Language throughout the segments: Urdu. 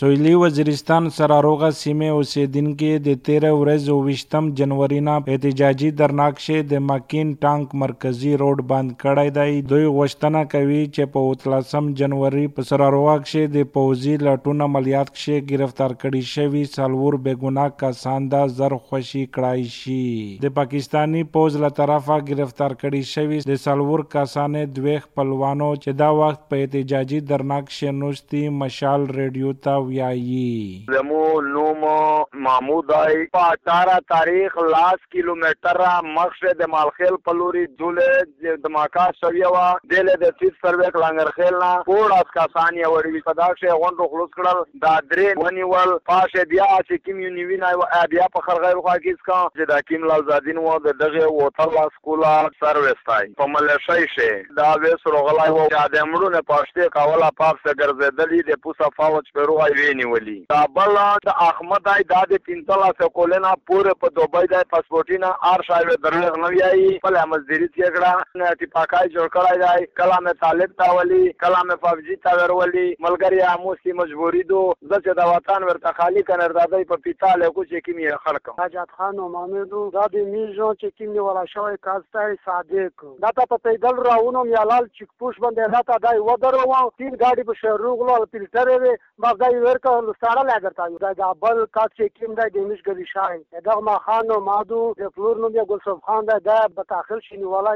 سویلی وزیرستان سره راغه سیمه اوسیدونکي د 13 ورځې 20 جنوري نه احتجاجي درناک شي د مکين ټانک مرکزی روډ بند کړی دی. دوی غوښتنه کوي چې په 13 جنوري په سره راغه کې د پوځي لټون عملیات کې گرفتار کړي شوي څلور بېګناه کسان د زرخوشي کړای شي. د پاکستانی پوځ له طرفه گرفتار کړي شوي د څلور کسانې دوی خپلوانو چې دا وخت په احتجاجي درناک شي نوستي مشال ریډیو ته زمو نوم محمود آئی 18 تاریخ لاس کلومیٹر مقصد مالخیل پلوری جولے دماکا سویا وا دل د تیس سرویک لانگر خیلنا کوڑ اس کا ثانیہ وری پداش غون رو خلص کڑل دا درے ونی ول پاش بیا چې کمیونی وینا بیا په خرغه خو کیس کا چې دا کیم لا زادین و دغه و تل سکولا سرویس تای په ملشای شه دا وس روغلای و د امرونه پاشته کاولا پاپ سګرزه دلی د پوسا فاوچ پرو وینیولی دا بل د احمد آئی دا د 3 کولینا پور په دوبۍ د پاسپورټینا ار شایو درلغ نو یای په مزدیری کېګړه نه تی پاکای جوړ کړای دی کلام طالب تاولی کلام فوجي تاورولی ملګری اموسی مجبوری دو زچ د وطن ورته خالی کنر دای په پیتاله کو چې کیمی خلک حاجت خان او مامدو دا د میژو چې کیمی ولا شوی کاستای صادق دا په پیدل راونو میلال چک پوش باندې راته دای و درو تین گاډي په شروغلو فلټرې مګای ورکا لستاڑا لے کرتا ہے دا بل کا چیکم دا دیمش گلی شاہین دا ما خان و مادو فلور نو گل صف خان دا بتاخل شین والا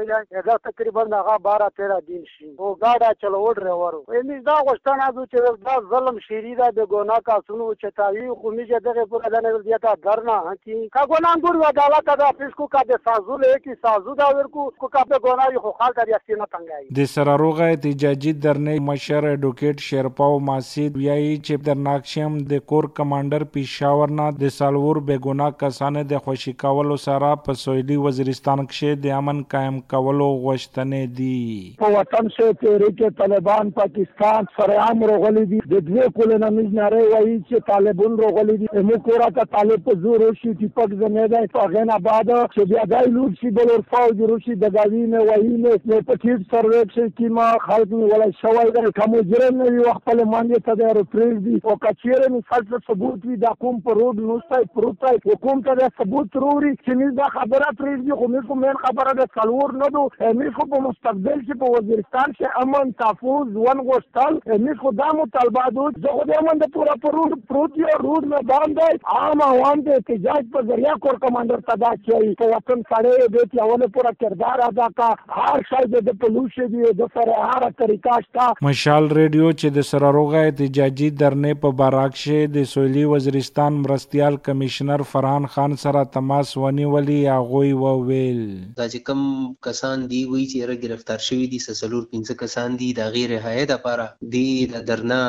دا تقریبا دا 12-13 دن شین او گاڑا چلوڑ رور این دا گشتنا دو چ دا ظلم شیری دا بے گناہ کا سنو چتاوی قومی جدہ پر دا نہ دیا تا دھرنا کی کا گناہ گور دا لا کا دا پس کو کا دے سازو لے کی سازو دا ور کو کا پہ گناہ ہی خال دا یاستی نہ تنگائی د سره راغه احتجاجی درنی مشر ایڈوکیٹ شیرپاو ماسید ویای چپ ناکشم د کور کمانډر پېښور نه د سالور بېګنا کسانه د خوشی کولو سره په سویلي وزیرستان کې د امن قائم کولو غوښتنې دي. په وطن کې تحریک طالبان پاکستان سره عام روغلي دي د دوه کولنه مزناره وایي چې طالبان روغلي دي موږ کورا ته طالب په زور شي چې پک زمیدای څنګه نه بعد چې بیا دای لوټ شي بلور فوج روشي د غاوینه وایي نه په تیر سرویس کې ما خلک ولا شوای د کوم جرم نه وخت په مانډه ته د پریز دي او کچیر می فضل ثبوت وی دا کوم پرود نوستای پروتای حکومت دا ثبوت وروړي چې موږ دا خبره پرېږدي خو موږ کوم خبره د څلور نه دو موږ خو په مستقبل کې په وزیرستان کې امن تحفظ ون غوښتل موږ خو دا مطالبه دو چې خو د امن د پورا پرود پروتي او رود نه باندې عام عوام د احتجاج په ذریعه کور کمانډر تدا کوي په وطن سړی د پیاوله پورا کردار ادا کا هر شاید د پلوشن د سره هر طریقه شته. مشال ریډیو چې د سره راغه احتجاجي درنې په باراکشه د سویلي وزیرستان مرستیال کمشنر فرحان خان سره تماس ونیولی. هغوی وویل دا چې کوم کسان دی وی چې را گرفتار شوي دي سلور 5 کسان دي د غیر رهایی لپاره دی د درنا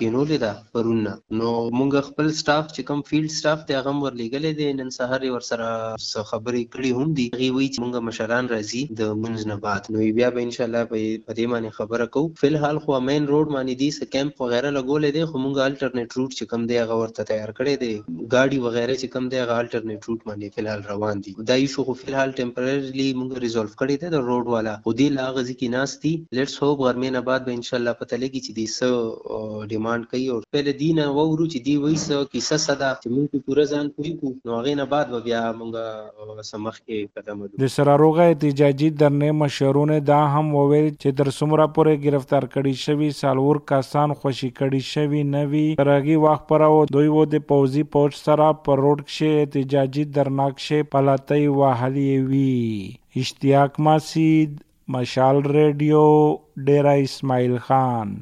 کینولې دا پرونه نو موږ خپل سټاف چې کوم فیلډ سټاف دی هغه ور لګلې دي نن سهار ور سره خبرې کړې هم دي هغه وی چې موږ مشران راځي د منځ نه بعد نو بیا به ان شاء الله په دې باندې خبره کوو. فی الحال خو مین روډ باندې دي س کیمپ وغیرہ لګولې دي خو موږ الټرنیټ روټ چې کوم دی هغه ورته تیار کړی دی ګاډي وغیرہ چې کوم دی هغه الټرنیټ روټ باندې فی الحال روان دي دا ایشو خو فی الحال ټمپرریلی موږ ریزولف کړی دی د روډ والا خو دې لا غزي کې ناشتي لیټس هوپ غرمې نه بعد به ان شاء الله پته لګي چې دې څه ډیمانډ کوي او پہله دینه وورو چې دی وایسه کیسه صدا چې موږ پورا ځان کوی کو نو هغه نه بعد بیا موږ سمخ کې قدم وړو. د سره راغه احتجاجي درنې مشرونه دا هم وویل چې در سمرا پورې گرفتار کړي شوی سالور کسان خوشی کړي شوی نوی راغي واخ پر او دوی و د پوزي پوچ سره پر روډ کې احتجاجي درناک شه پلاتي وهلي وی. اشتیاق مسید، مشال ریډیو، ډیرا اسماعیل خان.